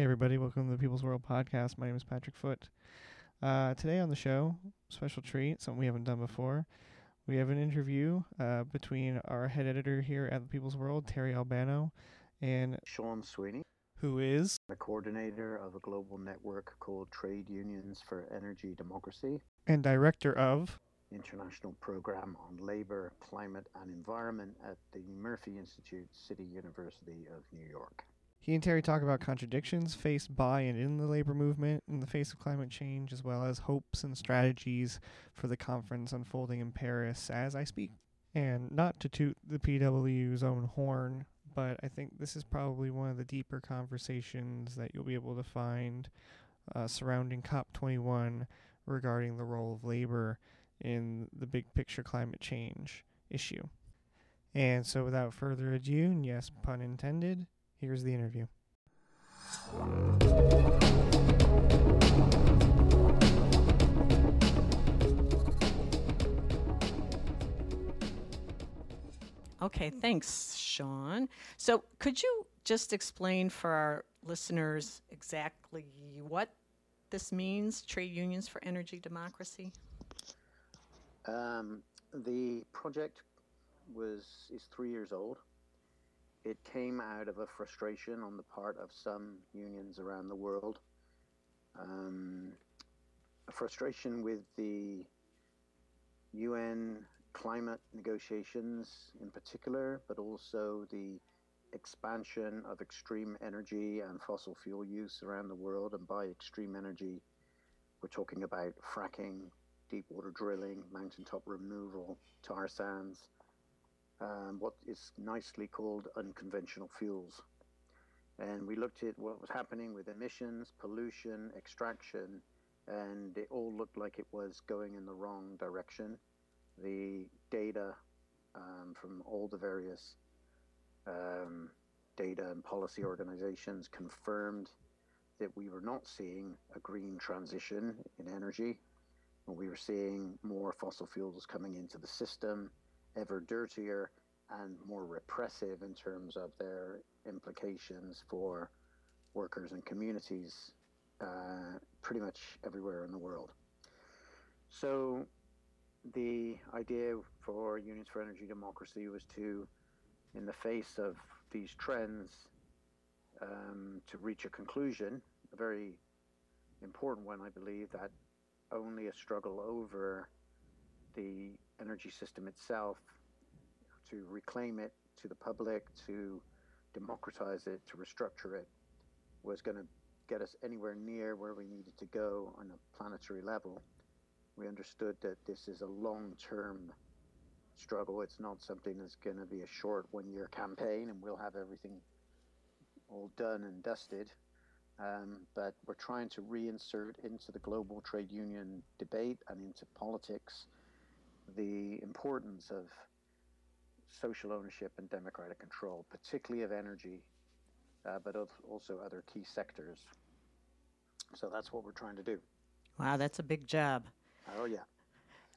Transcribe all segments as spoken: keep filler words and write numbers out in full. Hey everybody, welcome to the People's World Podcast. My name is Patrick Foote. Uh, today on the show, special treat, something we haven't done before. We have an interview uh, between our head editor here at the People's World, Terry Albano, and Sean Sweeney, who is the coordinator of a global network called Trade Unions for Energy Democracy and director of International Program on Labor, Climate and Environment at the Murphy Institute, City University of New York. He and Terry talk about contradictions faced by and in the labor movement in the face of climate change, as well as hopes and strategies for the conference unfolding in Paris as I speak. And not to toot the P W's own horn, but I think this is probably one of the deeper conversations that you'll be able to find uh, surrounding COP twenty-one regarding the role of labor in the big picture climate change issue. And so without further ado, and yes, pun intended, here's the interview. Okay, thanks, Sean. So could you just explain for our listeners exactly what this means, Trade Unions for Energy Democracy? Um, the project was is three years old. It came out of a frustration on the part of some unions around the world, um, a frustration with the U N climate negotiations in particular, but also the expansion of extreme energy and fossil fuel use around the world. And by extreme energy, we're talking about fracking, deep water drilling, mountaintop removal, tar sands, Um, what is nicely called unconventional fuels. And we looked at what was happening with emissions, pollution, extraction, and it all looked like it was going in the wrong direction. The data um, from all the various um, data and policy organizations confirmed that we were not seeing a green transition in energy. We were seeing more fossil fuels coming into the system, ever dirtier and more repressive in terms of their implications for workers and communities uh, pretty much everywhere in the world. So the idea for Unions for Energy Democracy was to, in the face of these trends, um, to reach a conclusion, a very important one, I believe, that only a struggle over the energy system itself, to reclaim it to the public, to democratize it, to restructure it, was going to get us anywhere near where we needed to go on a planetary level. We understood that this is a long-term struggle. It's not something that's going to be a short one-year campaign and we'll have everything all done and dusted. Um, but we're trying to reinsert into the global trade union debate and into politics the importance of social ownership and democratic control, particularly of energy, uh, but of also other key sectors. So that's what we're trying to do. Wow, that's a big job. Oh, yeah.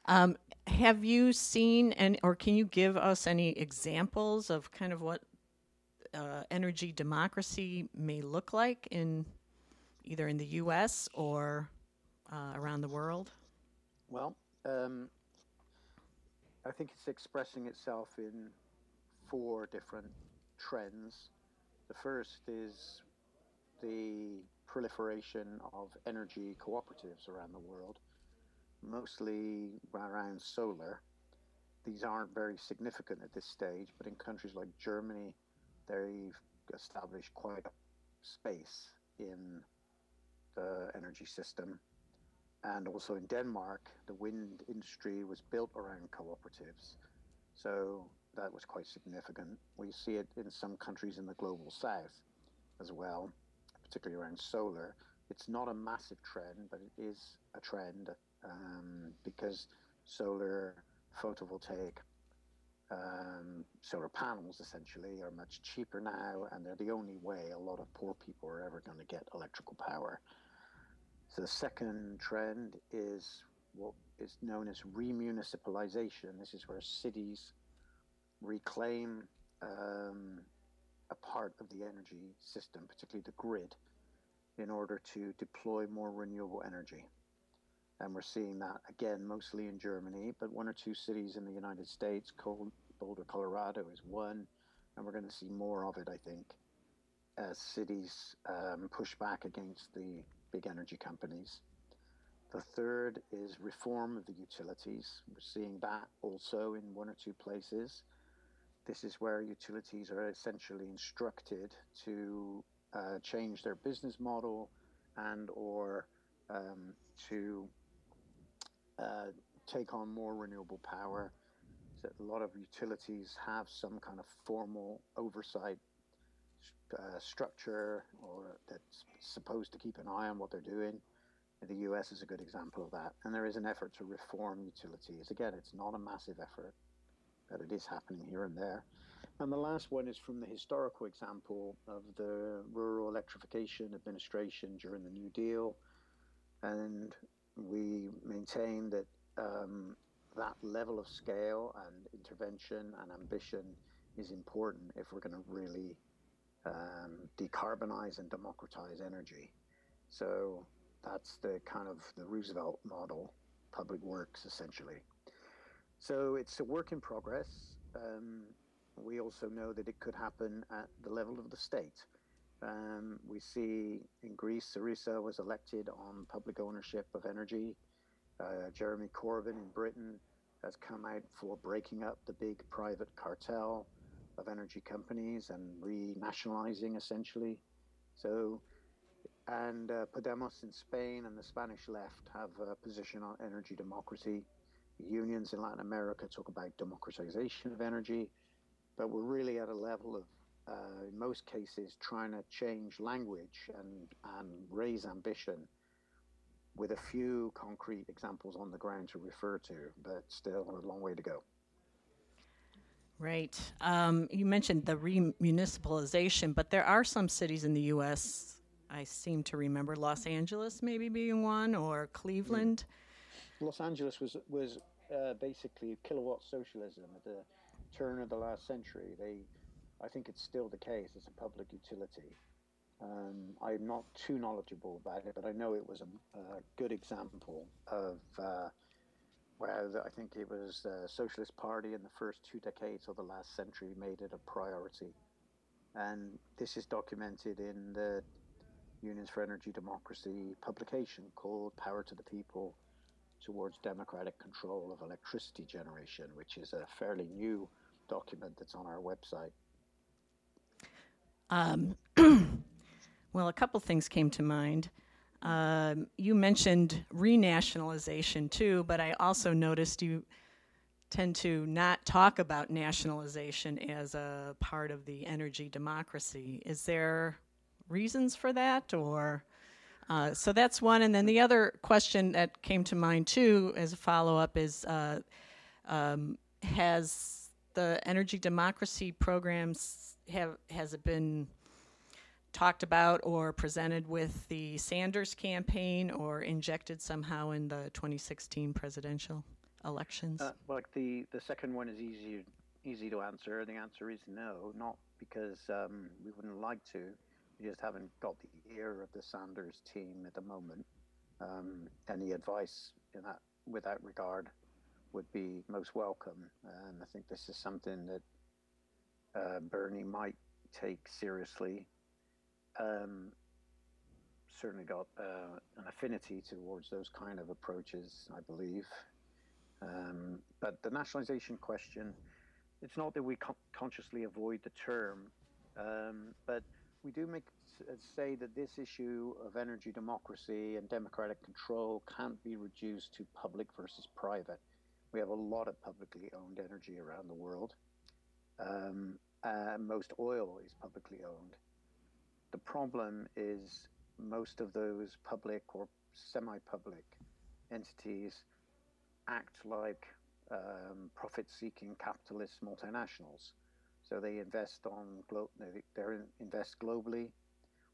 Um, have you seen, and or can you give us any examples of kind of what uh, energy democracy may look like in either in the U S or uh, around the world? Well, um, I think it's expressing itself in four different trends. The first is the proliferation of energy cooperatives around the world, mostly around solar. These aren't very significant at this stage, but in countries like Germany, they've established quite a space in the energy system. And also in Denmark, the wind industry was built around cooperatives. So that was quite significant. We see it in some countries in the global south as well, particularly around solar. It's not a massive trend, but it is a trend um, because solar photovoltaic, um, solar panels essentially are much cheaper now, and they're the only way a lot of poor people are ever going to get electrical power. So the second trend is what is known as remunicipalization. This is where cities reclaim um, a part of the energy system, particularly the grid, in order to deploy more renewable energy. And we're seeing that, again, mostly in Germany, but one or two cities in the United States, Boulder, Colorado is one, and we're going to see more of it, I think, as cities um, push back against the big energy companies. The third is reform of the utilities. We're seeing that also in one or two places. This is where utilities are essentially instructed to uh, change their business model and or um, to uh, take on more renewable power. So a lot of utilities have some kind of formal oversight uh, structure or that's supposed to keep an eye on what they're doing. The U S is a good example of that. And there is an effort to reform utilities. Again, it's not a massive effort, but it is happening here and there. And the last one is from the historical example of the Rural Electrification Administration during the New Deal. And we maintain that um, that level of scale and intervention and ambition is important if we're going to really um, decarbonize and democratize energy. So that's the kind of the Roosevelt model, public works, essentially. So it's a work in progress. Um, we also know that it could happen at the level of the state. Um, we see in Greece, Syriza was elected on public ownership of energy. Uh, Jeremy Corbyn in Britain has come out for breaking up the big private cartel of energy companies and renationalizing, essentially. So. And uh, Podemos in Spain and the Spanish left have a position on energy democracy. The unions in Latin America talk about democratization of energy, but we're really at a level of, uh, in most cases, trying to change language and, and raise ambition with a few concrete examples on the ground to refer to, but still a long way to go. Right. Um, you mentioned the remunicipalization, but there are some cities in the U S, I seem to remember Los Angeles maybe being one, or Cleveland. Los Angeles was was uh, basically kilowatt socialism at the turn of the last century. They, I think it's still the case. It's a public utility. Um, I'm not too knowledgeable about it, but I know it was a, a good example of uh, where the, I think it was the Socialist Party in the first two decades of the last century made it a priority. And this is documented in the Unions for Energy Democracy publication called Power to the People Towards Democratic Control of Electricity Generation, which is a fairly new document that's on our website. Um, well, a couple things came to mind. Um, you mentioned renationalization too, but I also noticed you tend to not talk about nationalization as a part of the energy democracy. Is there reasons for that, or uh, so that's one. And then the other question that came to mind too as a follow-up is uh, um, has the energy democracy programs have has it been talked about or presented with the Sanders campaign or injected somehow in the twenty sixteen presidential elections? Uh, like the the second one is easy easy to answer. The answer is no, not because um, we wouldn't like to. We just haven't got the ear of the Sanders team at the moment. Um, any advice in that, with that regard would be most welcome. And I think this is something that uh, Bernie might take seriously. Um, certainly got uh, an affinity towards those kind of approaches, I believe. Um, but the nationalization question, it's not that we con- consciously avoid the term, um, but we do make say that this issue of energy democracy and democratic control can't be reduced to public versus private. We have a lot of publicly owned energy around the world. Um, uh, most oil is publicly owned. The problem is most of those public or semi-public entities act like um, profit-seeking capitalist multinationals. So they invest on glo- they invest globally,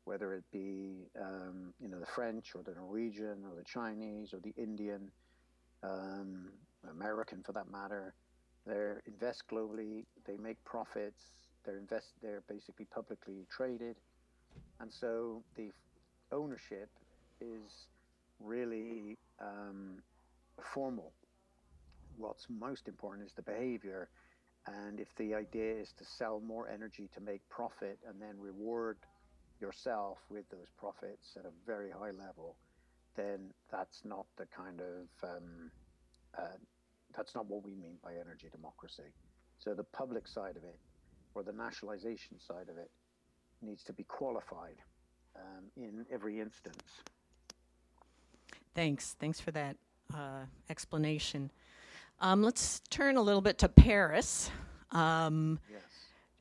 whether it be um, you know the French or the Norwegian or the Chinese or the Indian, um, American for that matter. They invest globally. They make profits. They're invest. They're basically publicly traded, and so the ownership is really um, formal. What's most important is the behavior. And if the idea is to sell more energy to make profit and then reward yourself with those profits at a very high level, then that's not the kind of, um, uh, that's not what we mean by energy democracy. So the public side of it, or the nationalization side of it, needs to be qualified um, in every instance. Thanks. Thanks for that uh, explanation. Um, let's turn a little bit to Paris. Um, yes.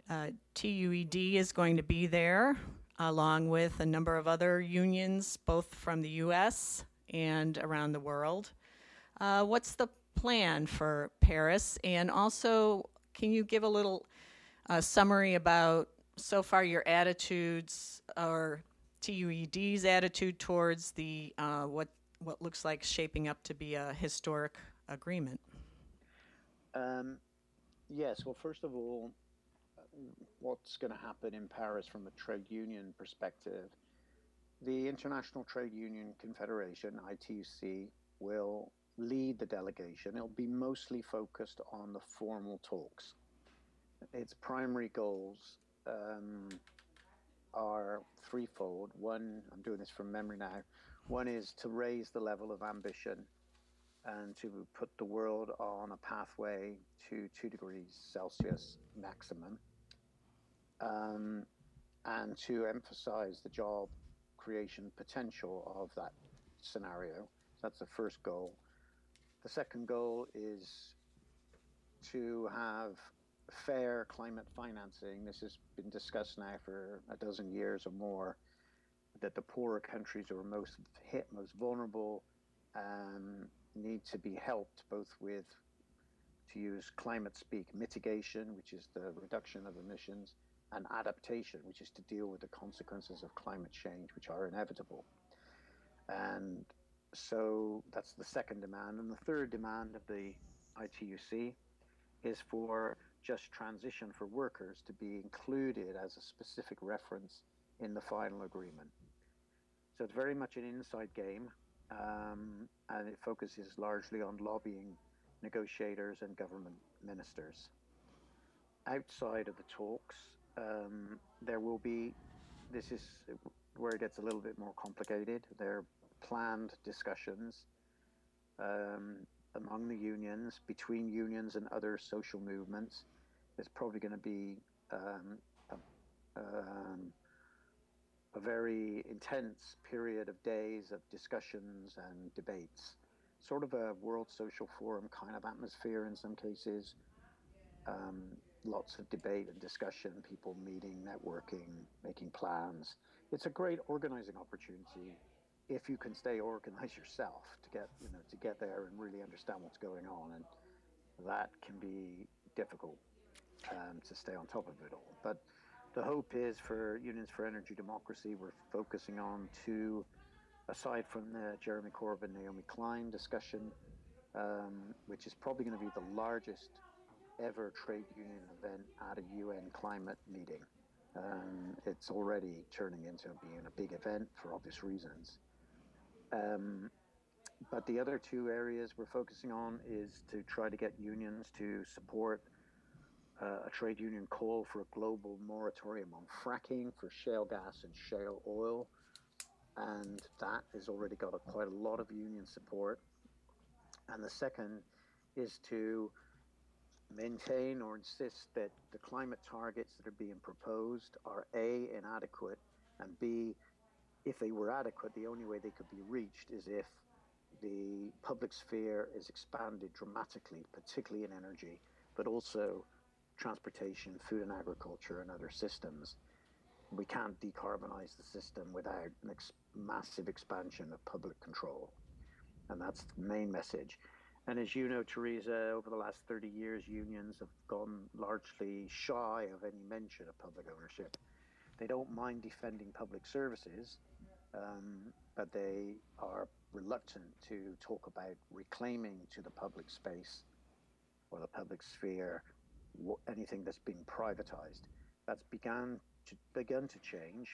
uh, T U E D is going to be there, along with a number of other unions, both from the U S and around the world. Uh, what's the plan for Paris? And also, can you give a little uh, summary about, so far, your attitudes, or T U E D's attitude towards the uh, what what looks like shaping up to be a historic agreement? Um, yes, well, first of all, what's going to happen in Paris from a trade union perspective? The International Trade Union Confederation, I T U C, will lead the delegation. It'll be mostly focused on the formal talks. Its primary goals um, are threefold. One, I'm doing this from memory now, one is to raise the level of ambition and to put the world on a pathway to two degrees Celsius maximum, um, and to emphasize the job creation potential of that scenario. That's the first goal. The second goal is to have fair climate financing. This has been discussed now for a dozen years or more, that the poorer countries who are most hit, most vulnerable, um, need to be helped both with, to use climate speak, mitigation, which is the reduction of emissions, and adaptation, which is to deal with the consequences of climate change, which are inevitable. And so that's the second demand. And the third demand of the I T U C is for just transition for workers to be included as a specific reference in the final agreement. So it's very much an inside game. Um, and it focuses largely on lobbying negotiators and government ministers. Outside of the talks, um, there will be, this is where it gets a little bit more complicated, there are planned discussions um, among the unions, between unions and other social movements. There's probably going to be um, a, um, a very intense period of days of discussions and debates, sort of a World Social Forum kind of atmosphere in some cases, um, lots of debate and discussion, people meeting, networking, making plans. It's a great organizing opportunity if you can stay organized yourself to get, you know, to get there and really understand what's going on, and that can be difficult um, to stay on top of it all. But the hope is for Unions for Energy Democracy, we're focusing on two, aside from the Jeremy Corbyn, Naomi Klein discussion, um, which is probably going to be the largest ever trade union event at a U N climate meeting. Um, it's already turning into being a big event for obvious reasons. Um, but the other two areas we're focusing on is to try to get unions to support Uh, a trade union call for a global moratorium on fracking for shale gas and shale oil, and that has already got a, quite a lot of union support. And the second is to maintain or insist that the climate targets that are being proposed are A, inadequate, and B, if they were adequate, the only way they could be reached is if the public sphere is expanded dramatically, particularly in energy, but also transportation, food and agriculture, and other systems. We can't decarbonize the system without an ex- massive expansion of public control. And that's the main message. And as you know, Teresa, over the last thirty years, unions have gone largely shy of any mention of public ownership. They don't mind defending public services, um, but they are reluctant to talk about reclaiming to the public space or the public sphere anything that's been privatized. That's begun to, begun to change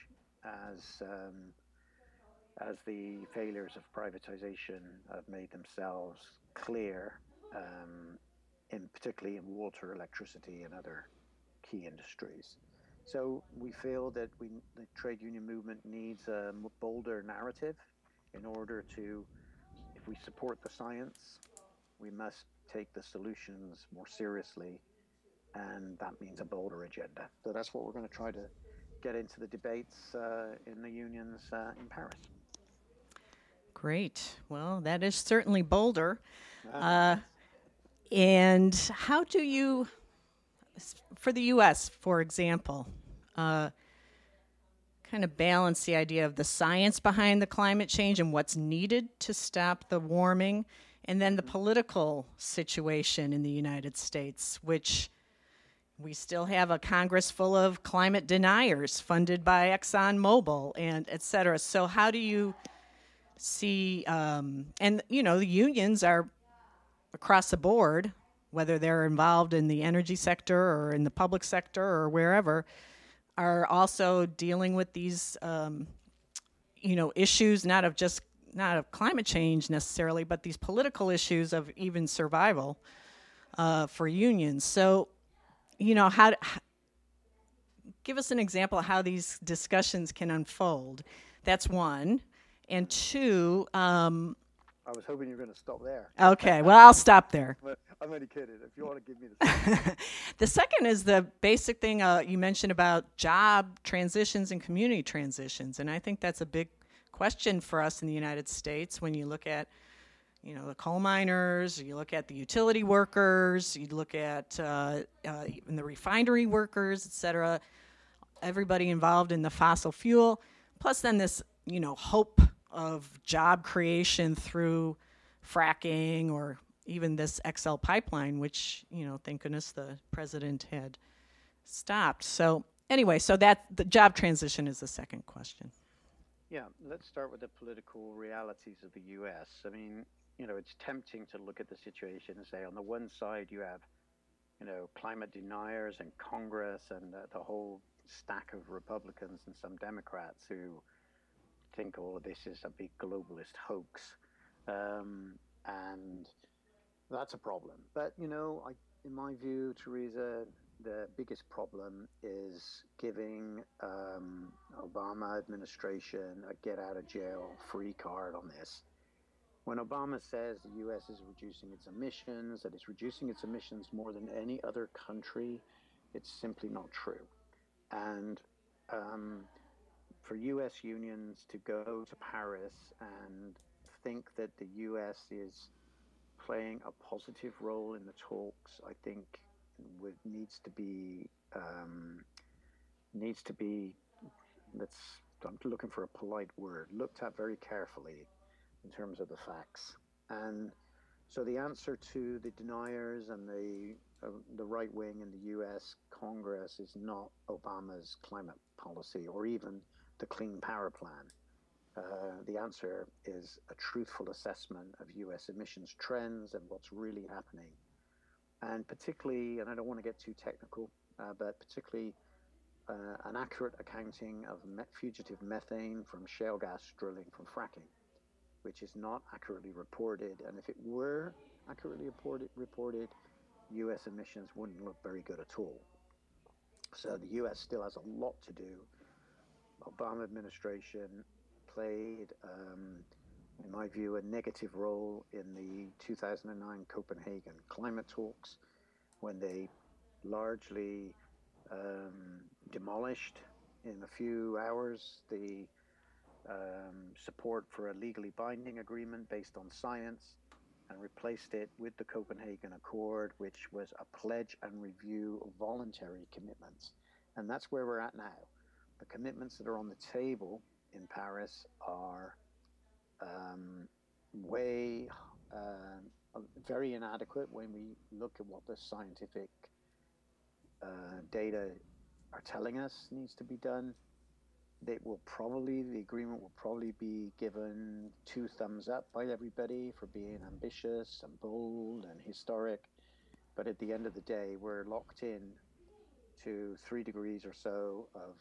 as um, as the failures of privatization have made themselves clear, um, in particularly in water, electricity, and other key industries. So we feel that we, the trade union movement needs a bolder narrative in order to, if we support the science, we must take the solutions more seriously, and that means a bolder agenda. So that's what we're going to try to get into the debates uh, in the unions uh, in Paris. Great. Well, that is certainly bolder. Uh, uh, and how do you... for the U S, for example, uh, kind of balance the idea of the science behind the climate change and what's needed to stop the warming, and then the political situation in the United States, which we still have a Congress full of climate deniers funded by ExxonMobil and et cetera. So how do you see, um, and, you know, the unions are across the board, whether they're involved in the energy sector or in the public sector or wherever, are also dealing with these, um, you know, issues, not of just, not of climate change necessarily, but these political issues of even survival uh, for unions. So, you know, how, how, give us an example of how these discussions can unfold. That's one. And two, um, I was hoping you were going to stop there. Okay, well, I'll stop there. I'm only kidding. If you want to give me the The second is the basic thing uh, you mentioned about job transitions and community transitions, and I think that's a big question for us in the United States when you look at, you know, the coal miners, you look at the utility workers, you look at uh, uh, even the refinery workers, et cetera, everybody involved in the fossil fuel, plus then this, you know, hope of job creation through fracking or even this X L pipeline, which, you know, thank goodness the president had stopped. So anyway, so that the job transition is the second question. Yeah, let's start with the political realities of the U S. I mean, you know, it's tempting to look at the situation and say, on the one side you have, you know, climate deniers and Congress and the, the whole stack of Republicans and some Democrats who think all of this is a big globalist hoax, um, and that's a problem. But, you know, I, in my view, Teresa, the biggest problem is giving um, Obama administration a get-out-of-jail-free card on this. When Obama says the U S is reducing its emissions, that it's reducing its emissions more than any other country, it's simply not true. And um, for U S unions to go to Paris and think that the U S is playing a positive role in the talks, I think would, needs to be um, needs to be let's I'm looking for a polite word looked at very carefully in terms of the facts. And so the answer to the deniers and the uh, the right wing in the U S Congress is not Obama's climate policy or even the Clean Power Plan. Uh, the answer is a truthful assessment of U S emissions trends and what's really happening. And particularly, and I don't want to get too technical, uh, but particularly uh, an accurate accounting of me- fugitive methane from shale gas drilling from fracking, which is not accurately reported. And if it were accurately reported, reported, U S emissions wouldn't look very good at all. So the U S still has a lot to do. Obama administration played, um, in my view, a negative role in the two thousand nine Copenhagen climate talks when they largely um, demolished in a few hours the um, support for a legally binding agreement based on science and replaced it with the Copenhagen Accord, which was a pledge and review of voluntary commitments. And that's where we're at now. The commitments that are on the table in Paris are um, way, uh, very inadequate when we look at what the scientific uh, data are telling us needs to be done. They will probably, the agreement will probably be given two thumbs up by everybody for being ambitious and bold and historic. But at the end of the day, we're locked in to three degrees or so of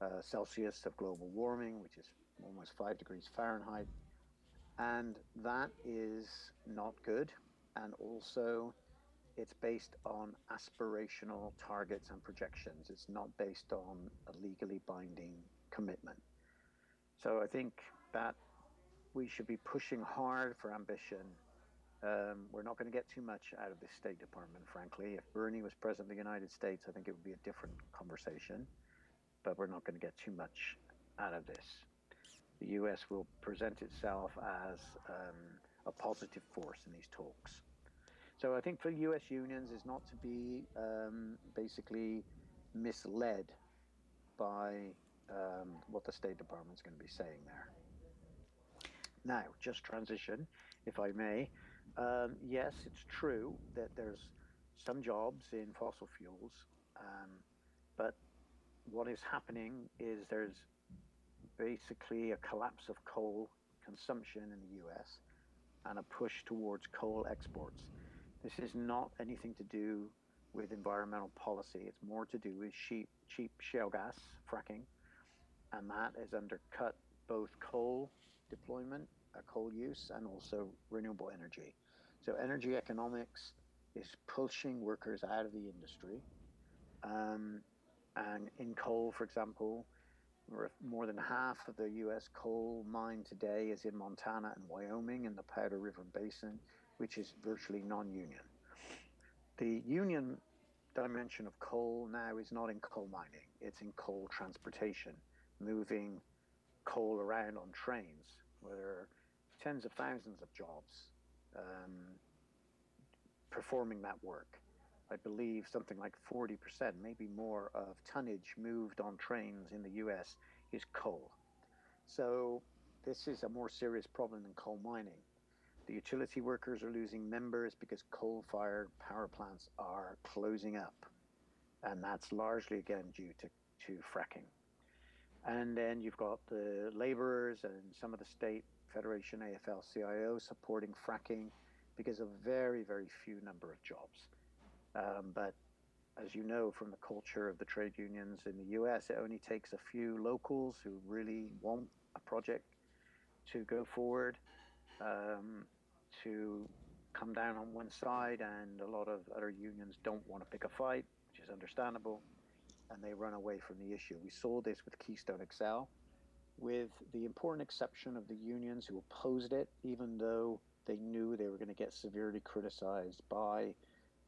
Uh, Celsius of global warming, which is almost five degrees Fahrenheit. And that is not good. And also, it's based on aspirational targets and projections. It's not based on a legally binding commitment. So I think that we should be pushing hard for ambition. Um, we're not going to get too much out of this State Department, frankly. If Bernie was president of the United States, I think it would be a different conversation. But we're not going to get too much out of this. The U S will present itself as um, a positive force in these talks. So I think for U S unions is not to be um, basically misled by um, what the State Department is going to be saying there. Now, just transition, if I may. Um, yes, it's true that there's some jobs in fossil fuels, um, but what is happening is there's basically a collapse of coal consumption in the U S and a push towards coal exports. This is not anything to do with environmental policy. It's more to do with cheap, cheap shale gas fracking. And that has undercut both coal deployment, uh, coal use, and also renewable energy. So energy economics is pushing workers out of the industry. Um, and in coal, for example, more than half of the U S coal mine today is in Montana and Wyoming in the Powder River Basin, which is virtually non-union. The union dimension of coal now is not in coal mining, it's in coal transportation, moving coal around on trains, where there are tens of thousands of jobs um, performing that work. I believe something like forty percent, maybe more, of tonnage moved on trains in the U S is coal. So this is a more serious problem than coal mining. The utility workers are losing members because coal-fired power plants are closing up. And that's largely, again, due to, to fracking. And then you've got the laborers and some of the state federation A F L C I O supporting fracking because of very, very few number of jobs. Um, but as you know from the culture of the trade unions in the U S, it only takes a few locals who really want a project to go forward. Um, to come down on one side, and a lot of other unions don't want to pick a fight, which is understandable, and they run away from the issue. We saw this with Keystone X L, with the important exception of the unions who opposed it, even though they knew they were going to get severely criticized by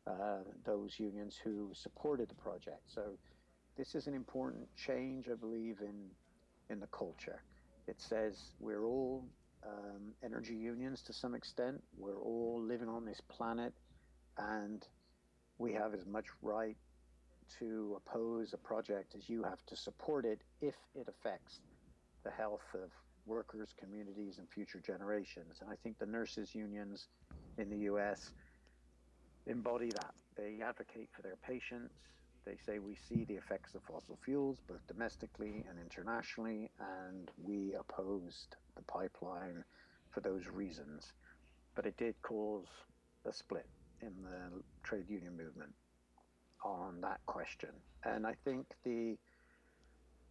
uh, those unions who supported the project. So this is an important change, I believe, in in the culture. It says we're all Um, energy unions to some extent. We're all living on this planet, and we have as much right to oppose a project as you have to support it if it affects the health of workers, communities, and future generations. And I think the nurses unions in the U S embody that. They advocate for their patients. They say we see the effects of fossil fuels, both domestically and internationally, and we opposed the pipeline for those reasons. But it did cause a split in the trade union movement on that question. And I think the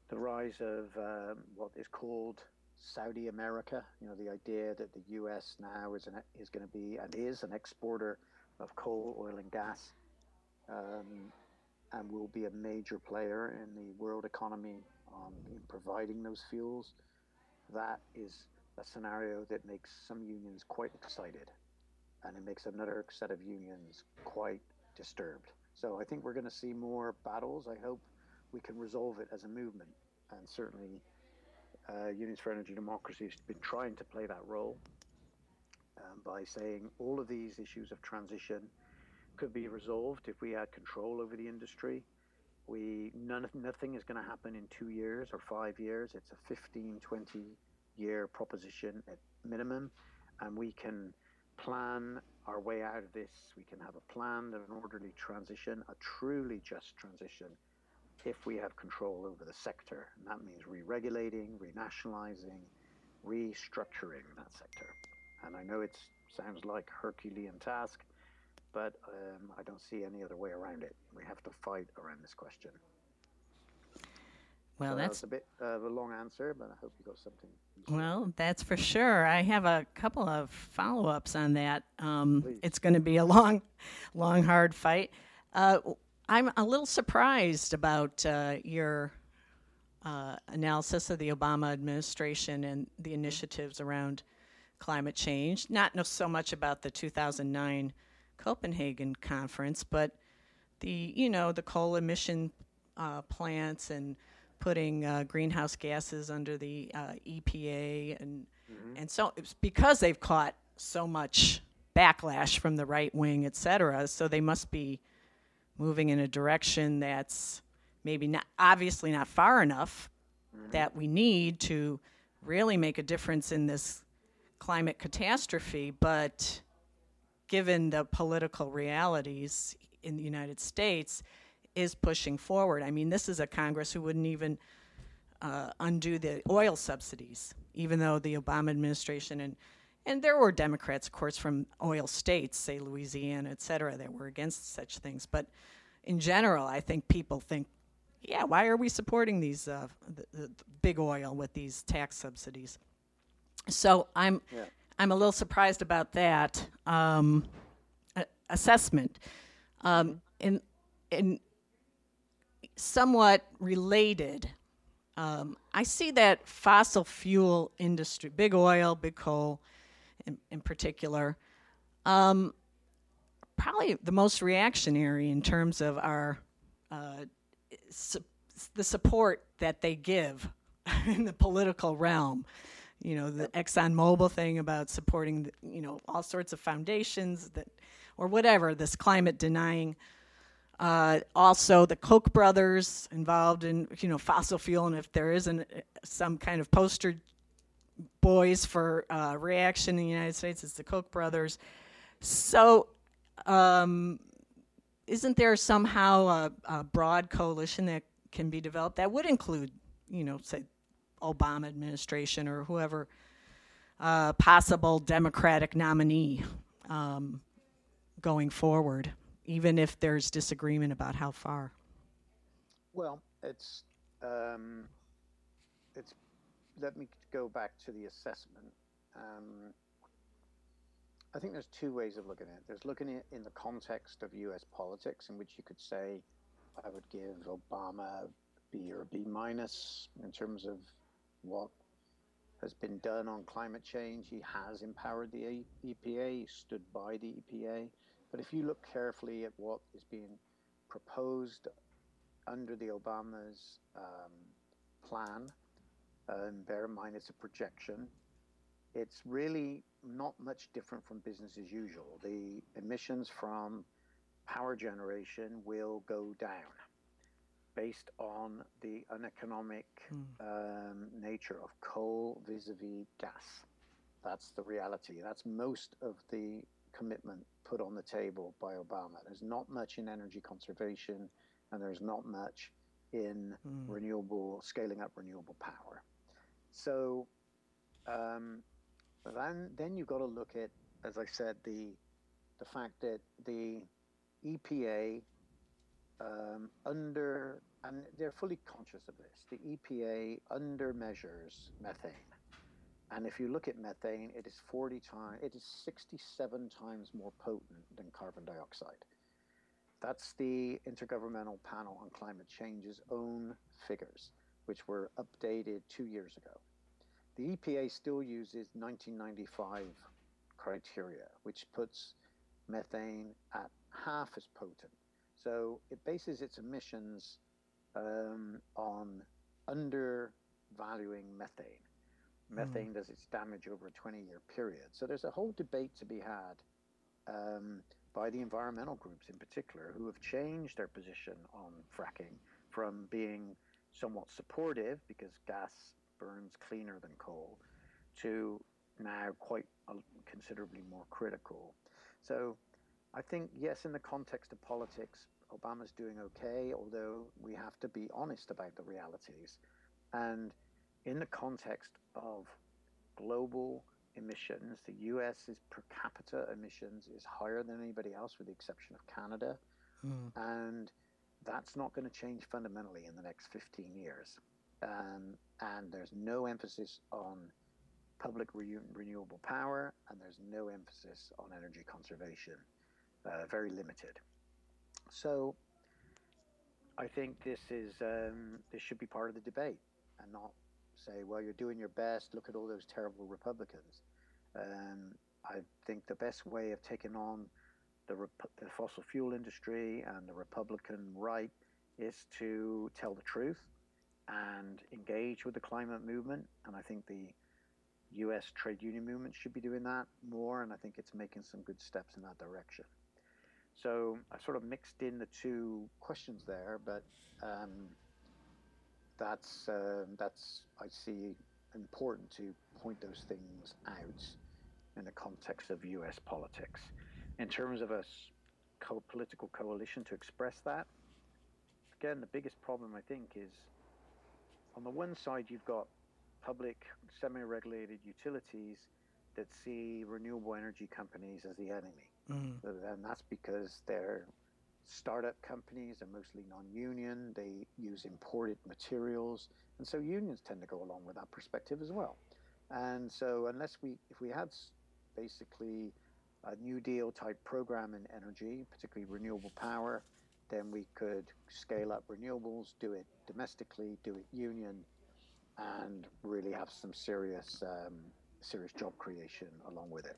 the rise of um, what is called Saudi America, you know, the idea that the U S now is an, is going to be and is an exporter of coal, oil, and gas, um, and will be a major player in the world economy um, in providing those fuels. That is a scenario that makes some unions quite excited, and it makes another set of unions quite disturbed. So I think we're going to see more battles. I hope we can resolve it as a movement, and certainly uh, Unions for Energy Democracy has been trying to play that role um, by saying all of these issues of transition could be resolved if we had control over the industry. We none, nothing is going to happen in two years or five years. It's a fifteen, twenty year proposition at minimum, and we can plan our way out of this. We can have a planned and an orderly transition, a truly just transition, if we have control over the sector. And that means re-regulating, renationalizing, restructuring that sector. And I know it sounds like a Herculean task, but um, I don't see any other way around it. We have to fight around this question. Well, so that's, that's a bit of a long answer, but I hope you got something. Well, that's for sure. I have a couple of follow-ups on that. Um, it's going to be a long, long, hard fight. Uh, I'm a little surprised about uh, your uh, analysis of the Obama administration and the initiatives around climate change, not know so much about the two thousand nine Copenhagen conference, but the, you know, the coal emission uh, plants and putting uh, greenhouse gases under the uh, E P A, and mm-hmm. and so it's because they've caught so much backlash from the right wing, et cetera, so they must be moving in a direction that's maybe not, obviously not far enough, mm-hmm. that we need to really make a difference in this climate catastrophe. But given the political realities in the United States, is pushing forward. I mean, this is a Congress who wouldn't even uh, undo the oil subsidies, even though the Obama administration, and and there were Democrats, of course, from oil states, say Louisiana, et cetera, that were against such things. But in general, I think people think, yeah, why are we supporting these uh, the, the big oil with these tax subsidies? So I'm yeah. I'm a little surprised about that um, a- assessment. Um, in in somewhat related, um, I see that fossil fuel industry, big oil, big coal in, in particular, um, probably the most reactionary in terms of our uh, su- the support that they give in the political realm. You know, the ExxonMobil thing about supporting, the, you know, all sorts of foundations that, or whatever, this climate denying. Uh, also, the Koch brothers involved in, you know, fossil fuel, and if there isn't some kind of poster boys for uh, reaction in the United States, it's the Koch brothers. So, um, isn't there somehow a, a broad coalition that can be developed that would include, you know, say, Obama administration or whoever uh, possible Democratic nominee um, going forward, even if there's disagreement about how far? Well, it's um, it's. Let me go back to the assessment. Um, I think there's two ways of looking at it. There's looking at it in the context of U S politics, in which you could say, I would give Obama B or B minus in terms of what has been done on climate change. He has empowered the E P A, he stood by the E P A. But if you look carefully at what is being proposed under the Obama's um, plan, uh, and bear in mind it's a projection, it's really not much different from business as usual. The emissions from power generation will go down, based on the uneconomic mm. um, nature of coal vis-a-vis gas. That's the reality. That's most of the commitment put on the table by Obama. There's not much in energy conservation, and there's not much in mm. renewable, scaling up renewable power. So um, but then, then you've got to look at, as I said, the the fact that the E P A Um, under, and they're fully conscious of this, the E P A under measures methane. And if you look at methane, it is forty times, it is sixty-seven times more potent than carbon dioxide. That's the Intergovernmental Panel on Climate Change's own figures, which were updated two years ago. The E P A still uses nineteen ninety-five criteria, which puts methane at half as potent. So it bases its emissions um, on undervaluing methane. Methane mm. does its damage over a twenty-year period. So there's a whole debate to be had um, by the environmental groups in particular, who have changed their position on fracking from being somewhat supportive, because gas burns cleaner than coal, to now quite uh, considerably more critical. So I think, yes, in the context of politics, Obama's doing okay, although we have to be honest about the realities. And in the context of global emissions, the U S's per capita emissions is higher than anybody else, with the exception of Canada. Mm. And that's not going to change fundamentally in the next fifteen years. um, and there's no emphasis on public re- renewable power, and there's no emphasis on energy conservation, uh, very limited. So I think this is um, this should be part of the debate, and not say, well, you're doing your best, look at all those terrible Republicans. Um, I think the best way of taking on the, rep- the fossil fuel industry and the Republican right is to tell the truth and engage with the climate movement. And I think the U S trade union movement should be doing that more, and I think it's making some good steps in that direction. So I sort of mixed in the two questions there, but um, that's uh, that's I see important to point those things out in the context of U S politics. In terms of a co- political coalition to express that, again, the biggest problem I think is, on the one side you've got public semi-regulated utilities that see renewable energy companies as the enemy. Mm. And that's because they're startup companies, they're mostly non-union, they use imported materials. And so unions tend to go along with that perspective as well. And so unless we, if we had basically a New Deal type program in energy, particularly renewable power, then we could scale up renewables, do it domestically, do it union, and really have some serious um, serious job creation along with it.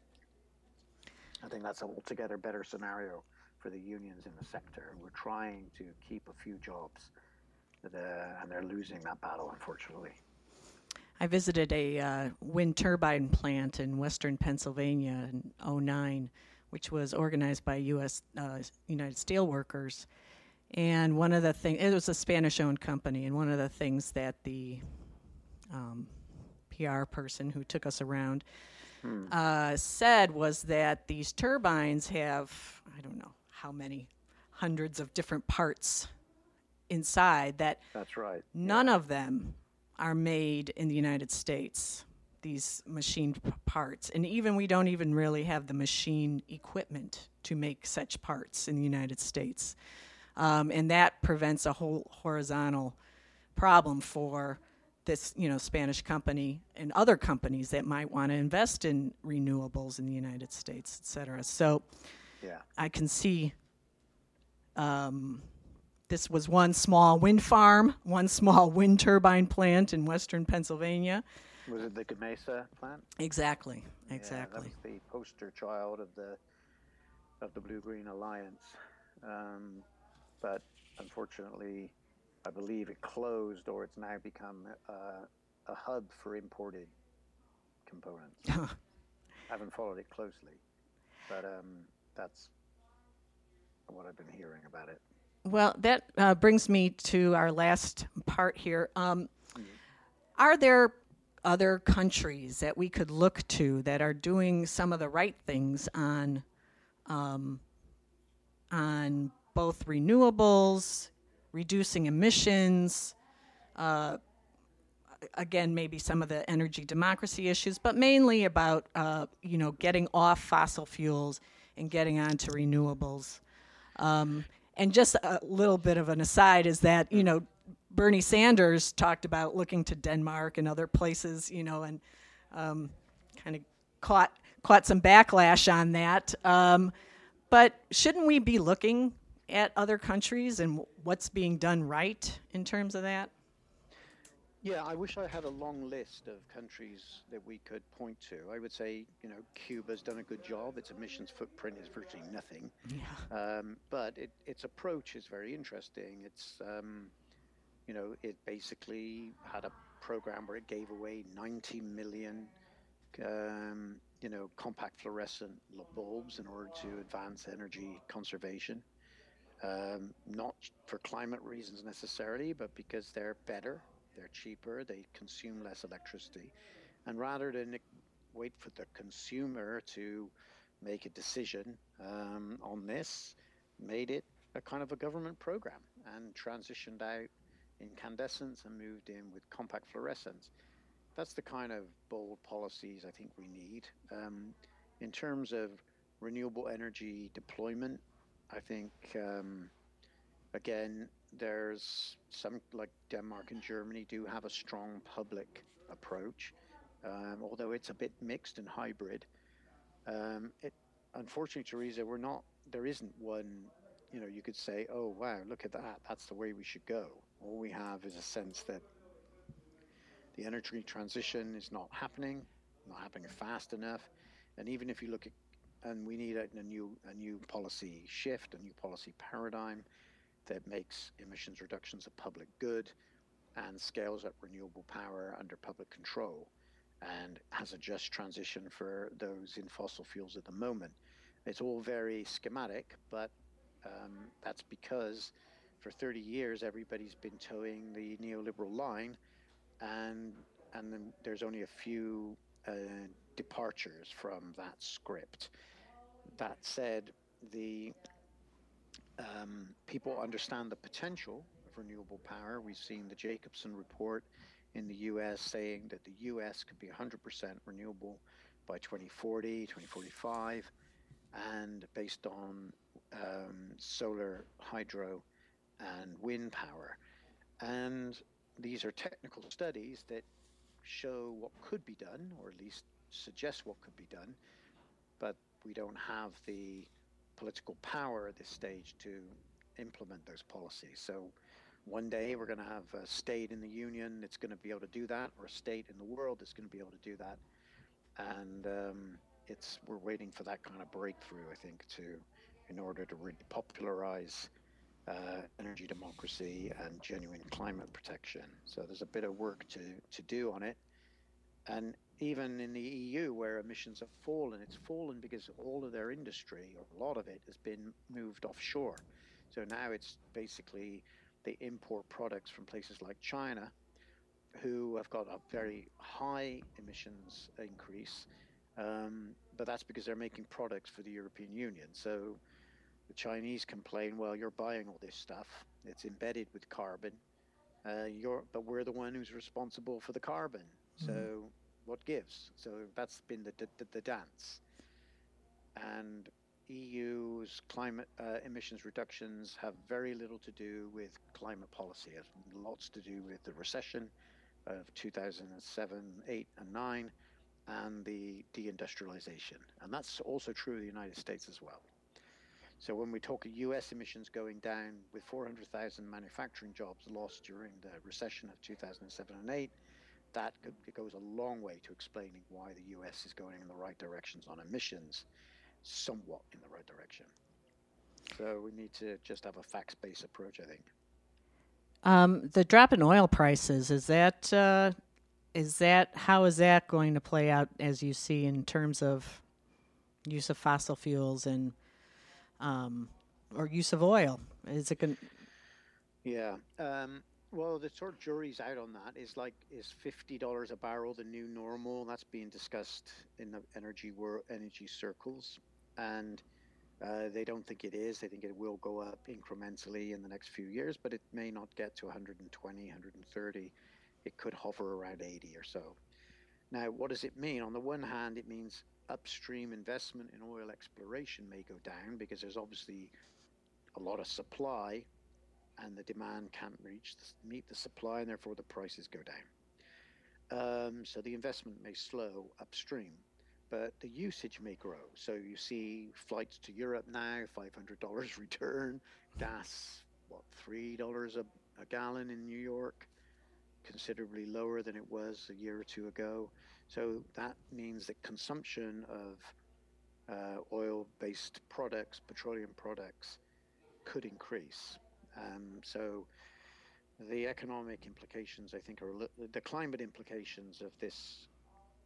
I think that's an altogether better scenario for the unions in the sector. We're trying to keep a few jobs, that, uh, and they're losing that battle, unfortunately. I visited a uh, wind turbine plant in western Pennsylvania in oh nine, which was organized by U S Uh, United Steelworkers. And one of the things, it was a Spanish-owned company, and one of the things that the Um, P R person who took us around hmm. uh, said was that these turbines have, I don't know how many hundreds of different parts inside, that That's right. none yeah. of them are made in the United States, these machined p- parts. And even we don't even really have the machine equipment to make such parts in the United States. Um, and that prevents a whole horizontal problem for this, you know, Spanish company and other companies that might want to invest in renewables in the United States, et cetera. So yeah. I can see um, this was one small wind farm, one small wind turbine plant in western Pennsylvania. Was it the Gamesa plant? Exactly, exactly. Yeah, that was the poster child of the of the Blue-Green Alliance. Um, but unfortunately, I believe it closed, or it's now become uh, a hub for imported components. I haven't followed it closely, but um, that's what I've been hearing about it. Well, that uh, brings me to our last part here. Um, mm-hmm. Are there other countries that we could look to that are doing some of the right things on um, on both renewables, reducing emissions, uh, again, maybe some of the energy democracy issues, but mainly about, uh, you know, getting off fossil fuels and getting on to renewables. Um, and just a little bit of an aside is that, you know, Bernie Sanders talked about looking to Denmark and other places, you know, and um, kind of caught, caught some backlash on that. Um, but shouldn't we be looking at other countries and what's being done right in terms of that? Yeah, I wish I had a long list of countries that we could point to. I would say, you know, Cuba's done a good job. Its emissions footprint is virtually nothing. Yeah. Um, but it, its approach is very interesting. It's, um, you know, it basically had a program where it gave away ninety million, um, you know, compact fluorescent bulbs in order to advance energy conservation. Um, not for climate reasons necessarily, but because they're better, they're cheaper, they consume less electricity. And rather than wait for the consumer to make a decision um, on this, made it a kind of a government program and transitioned out incandescence and moved in with compact fluorescence. That's the kind of bold policies I think we need. Um, in terms of renewable energy deployment, I think, um, again, there's some, like Denmark and Germany, do have a strong public approach, um, although it's a bit mixed and hybrid. Um, it, unfortunately, Teresa, we're not, there isn't one, you know, you could say, oh, wow, look at that, that's the way we should go. All we have is a sense that the energy transition is not happening, not happening fast enough. And even if you look at, and we need a, a new a new policy shift, a new policy paradigm that makes emissions reductions a public good and scales up renewable power under public control and has a just transition for those in fossil fuels at the moment. It's all very schematic, but um, that's because for thirty years, everybody's been towing the neoliberal line, and and then there's only a few uh, departures from that script. That said, the um, people understand the potential of renewable power. We've seen the Jacobson report in the U S saying that the U S could be one hundred percent renewable by twenty forty, twenty forty-five, and based on um, solar, hydro, and wind power. And these are technical studies that show what could be done, or at least suggest what could be done, but we don't have the political power at this stage to implement those policies. So one day we're going to have a state in the union that's going to be able to do that, or a state in the world that's going to be able to do that. And um, it's we're waiting for that kind of breakthrough, I think, to in order to really popularize Uh, energy democracy and genuine climate protection. So there's a bit of work to, to do on it. And even in the E U, where emissions have fallen, it's fallen because all of their industry, or a lot of it, has been moved offshore. So now it's basically they import products from places like China, who have got a very high emissions increase, um, but that's because they're making products for the European Union. So the Chinese complain, well, you're buying all this stuff, it's embedded with carbon, uh, you're, but we're the one who's responsible for the carbon. So mm-hmm. what gives? So that's been the, the, the dance. And E U's climate uh, emissions reductions have very little to do with climate policy. It has lots to do with the recession of two thousand seven, eight, and nine, and the deindustrialization. And that's also true of the United States as well. So when we talk of U S emissions going down with four hundred thousand manufacturing jobs lost during the recession of two thousand seven and eight, that goes a long way to explaining why the U S is going in the right directions on emissions, somewhat in the right direction. So we need to just have a facts-based approach, I think. Um, the drop in oil prices, is that, uh, is that, how is that going to play out, as you see, in terms of use of fossil fuels and Um, or use of oil? Is it going? Yeah. Um, well, the sort of jury's out on that. Is like is fifty dollars a barrel the new normal? That's being discussed in the energy world, energy circles, and uh, they don't think it is. They think it will go up incrementally in the next few years, but it may not get to one hundred and twenty, one hundred and thirty. It could hover around eighty or so. Now, what does it mean? On the one hand, it means upstream investment in oil exploration may go down because there's obviously a lot of supply and the demand can't reach meet the supply, and therefore the prices go down. Um, so the investment may slow upstream, but the usage may grow. So you see flights to Europe now, five hundred dollars return, gas, what, three dollars a, a gallon in New York, considerably lower than it was a year or two ago. So that means that consumption of uh, oil-based products, petroleum products, could increase. Um, so the economic implications, I think, are a little, the climate implications of this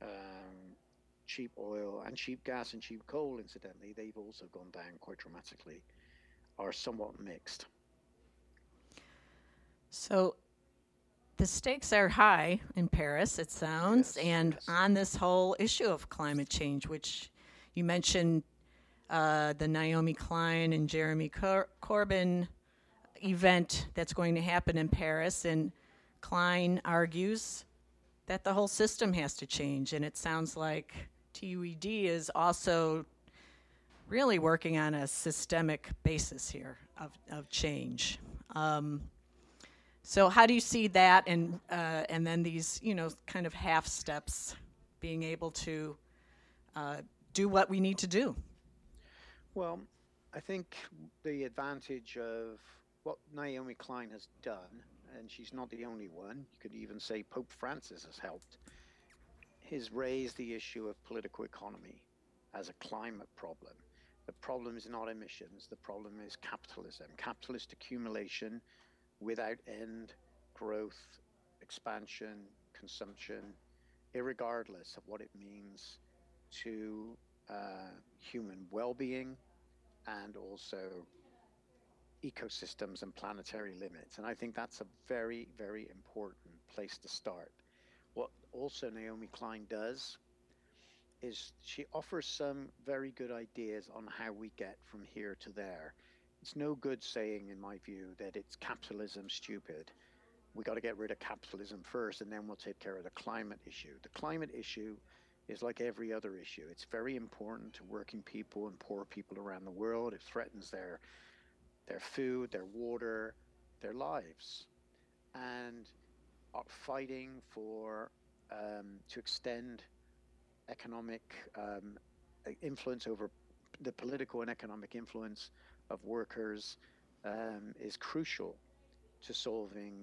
um, cheap oil and cheap gas and cheap coal, incidentally, they've also gone down quite dramatically, are somewhat mixed. So the stakes are high in Paris, it sounds, yes, and yes. on this whole issue of climate change, which you mentioned uh, the Naomi Klein and Jeremy Cor- Corbyn event that's going to happen in Paris, and Klein argues that the whole system has to change, and it sounds like T U E D is also really working on a systemic basis here of, of change. Um So how do you see that, and uh, and then these, you know, kind of half steps, being able to uh, do what we need to do? Well, I think the advantage of what Naomi Klein has done, and she's not the only one, you could even say Pope Francis has helped, has raised the issue of political economy as a climate problem. The problem is not emissions, the problem is capitalism, capitalist accumulation without end, growth, expansion, consumption, irregardless of what it means to uh, human well-being and also ecosystems and planetary limits. And I think that's a very, very important place to start. What also Naomi Klein does is she offers some very good ideas on how we get from here to there. It's no good saying, in my view, that it's capitalism stupid. We got to get rid of capitalism first, and then we'll take care of the climate issue. The climate issue is like every other issue. It's very important to working people and poor people around the world. It threatens their their food, their water, their lives. And are fighting for um, to extend economic um, influence over the political and economic influence of workers um, is crucial to solving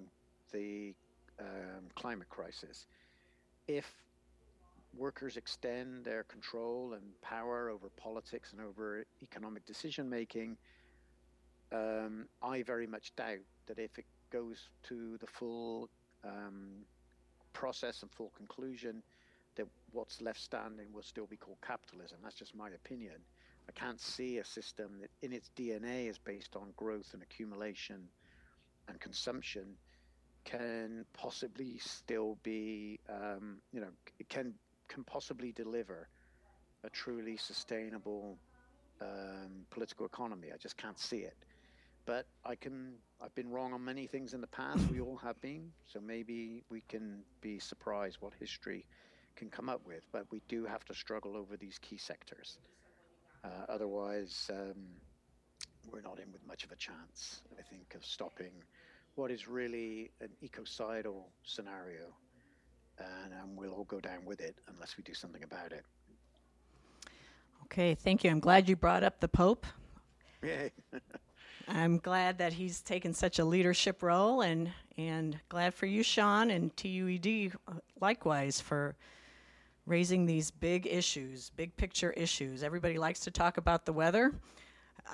the um, climate crisis. If workers extend their control and power over politics and over economic decision making, um, I very much doubt that if it goes to the full um, process and full conclusion, that what's left standing will still be called capitalism. That's just my opinion. I can't see a system that in its D N A is based on growth and accumulation and consumption can possibly still be, um, you know, can can possibly deliver a truly sustainable um, political economy. I just can't see it. But I can, I've been wrong on many things in the past. We all have been. So maybe we can be surprised what history can come up with. But we do have to struggle over these key sectors. Uh, otherwise, um, we're not in with much of a chance, I think, of stopping what is really an ecocidal scenario, and, and we'll all go down with it unless we do something about it. Okay, thank you. I'm glad you brought up the Pope. Yay. I'm glad that he's taken such a leadership role, and, and glad for you, Sean, and T U E D likewise for raising these big issues, big picture issues. Everybody likes to talk about the weather.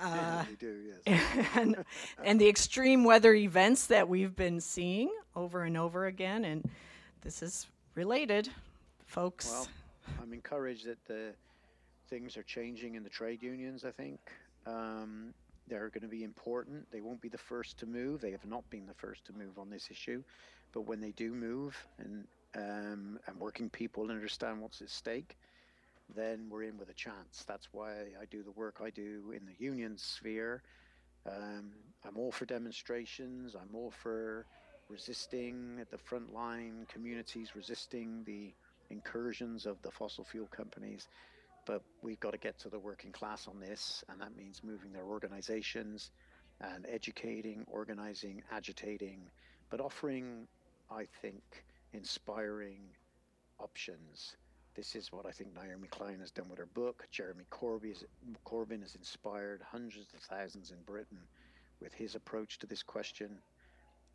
Uh, yeah, they do, yes. and, and the extreme weather events that we've been seeing over and over again, and this is related, folks. Well, I'm encouraged that the things are changing in the trade unions, I think. Um, they're going to be important. They won't be the first to move. They have not been the first to move on this issue. But when they do move and, um, and working people understand what's at stake, then we're in with a chance. That's why I do the work I do in the union sphere. Um, I'm all for demonstrations. I'm all for resisting at the front line communities, resisting the incursions of the fossil fuel companies. But we've got to get to the working class on this, and that means moving their organizations and educating, organizing, agitating, but offering, I think, inspiring options. This is what I think Naomi Klein has done with her book. Jeremy Corbyn has, Corbyn has inspired hundreds of thousands in Britain with his approach to this question,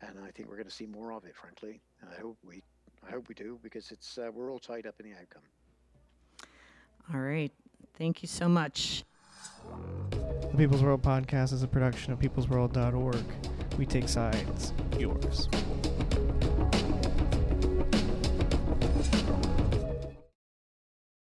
and I think we're going to see more of it. Frankly, I hope we, I hope we do, because it's uh, we're all tied up in the outcome. All right, thank you so much. The People's World Podcast is a production of peoples world dot org. We take sides. Yours.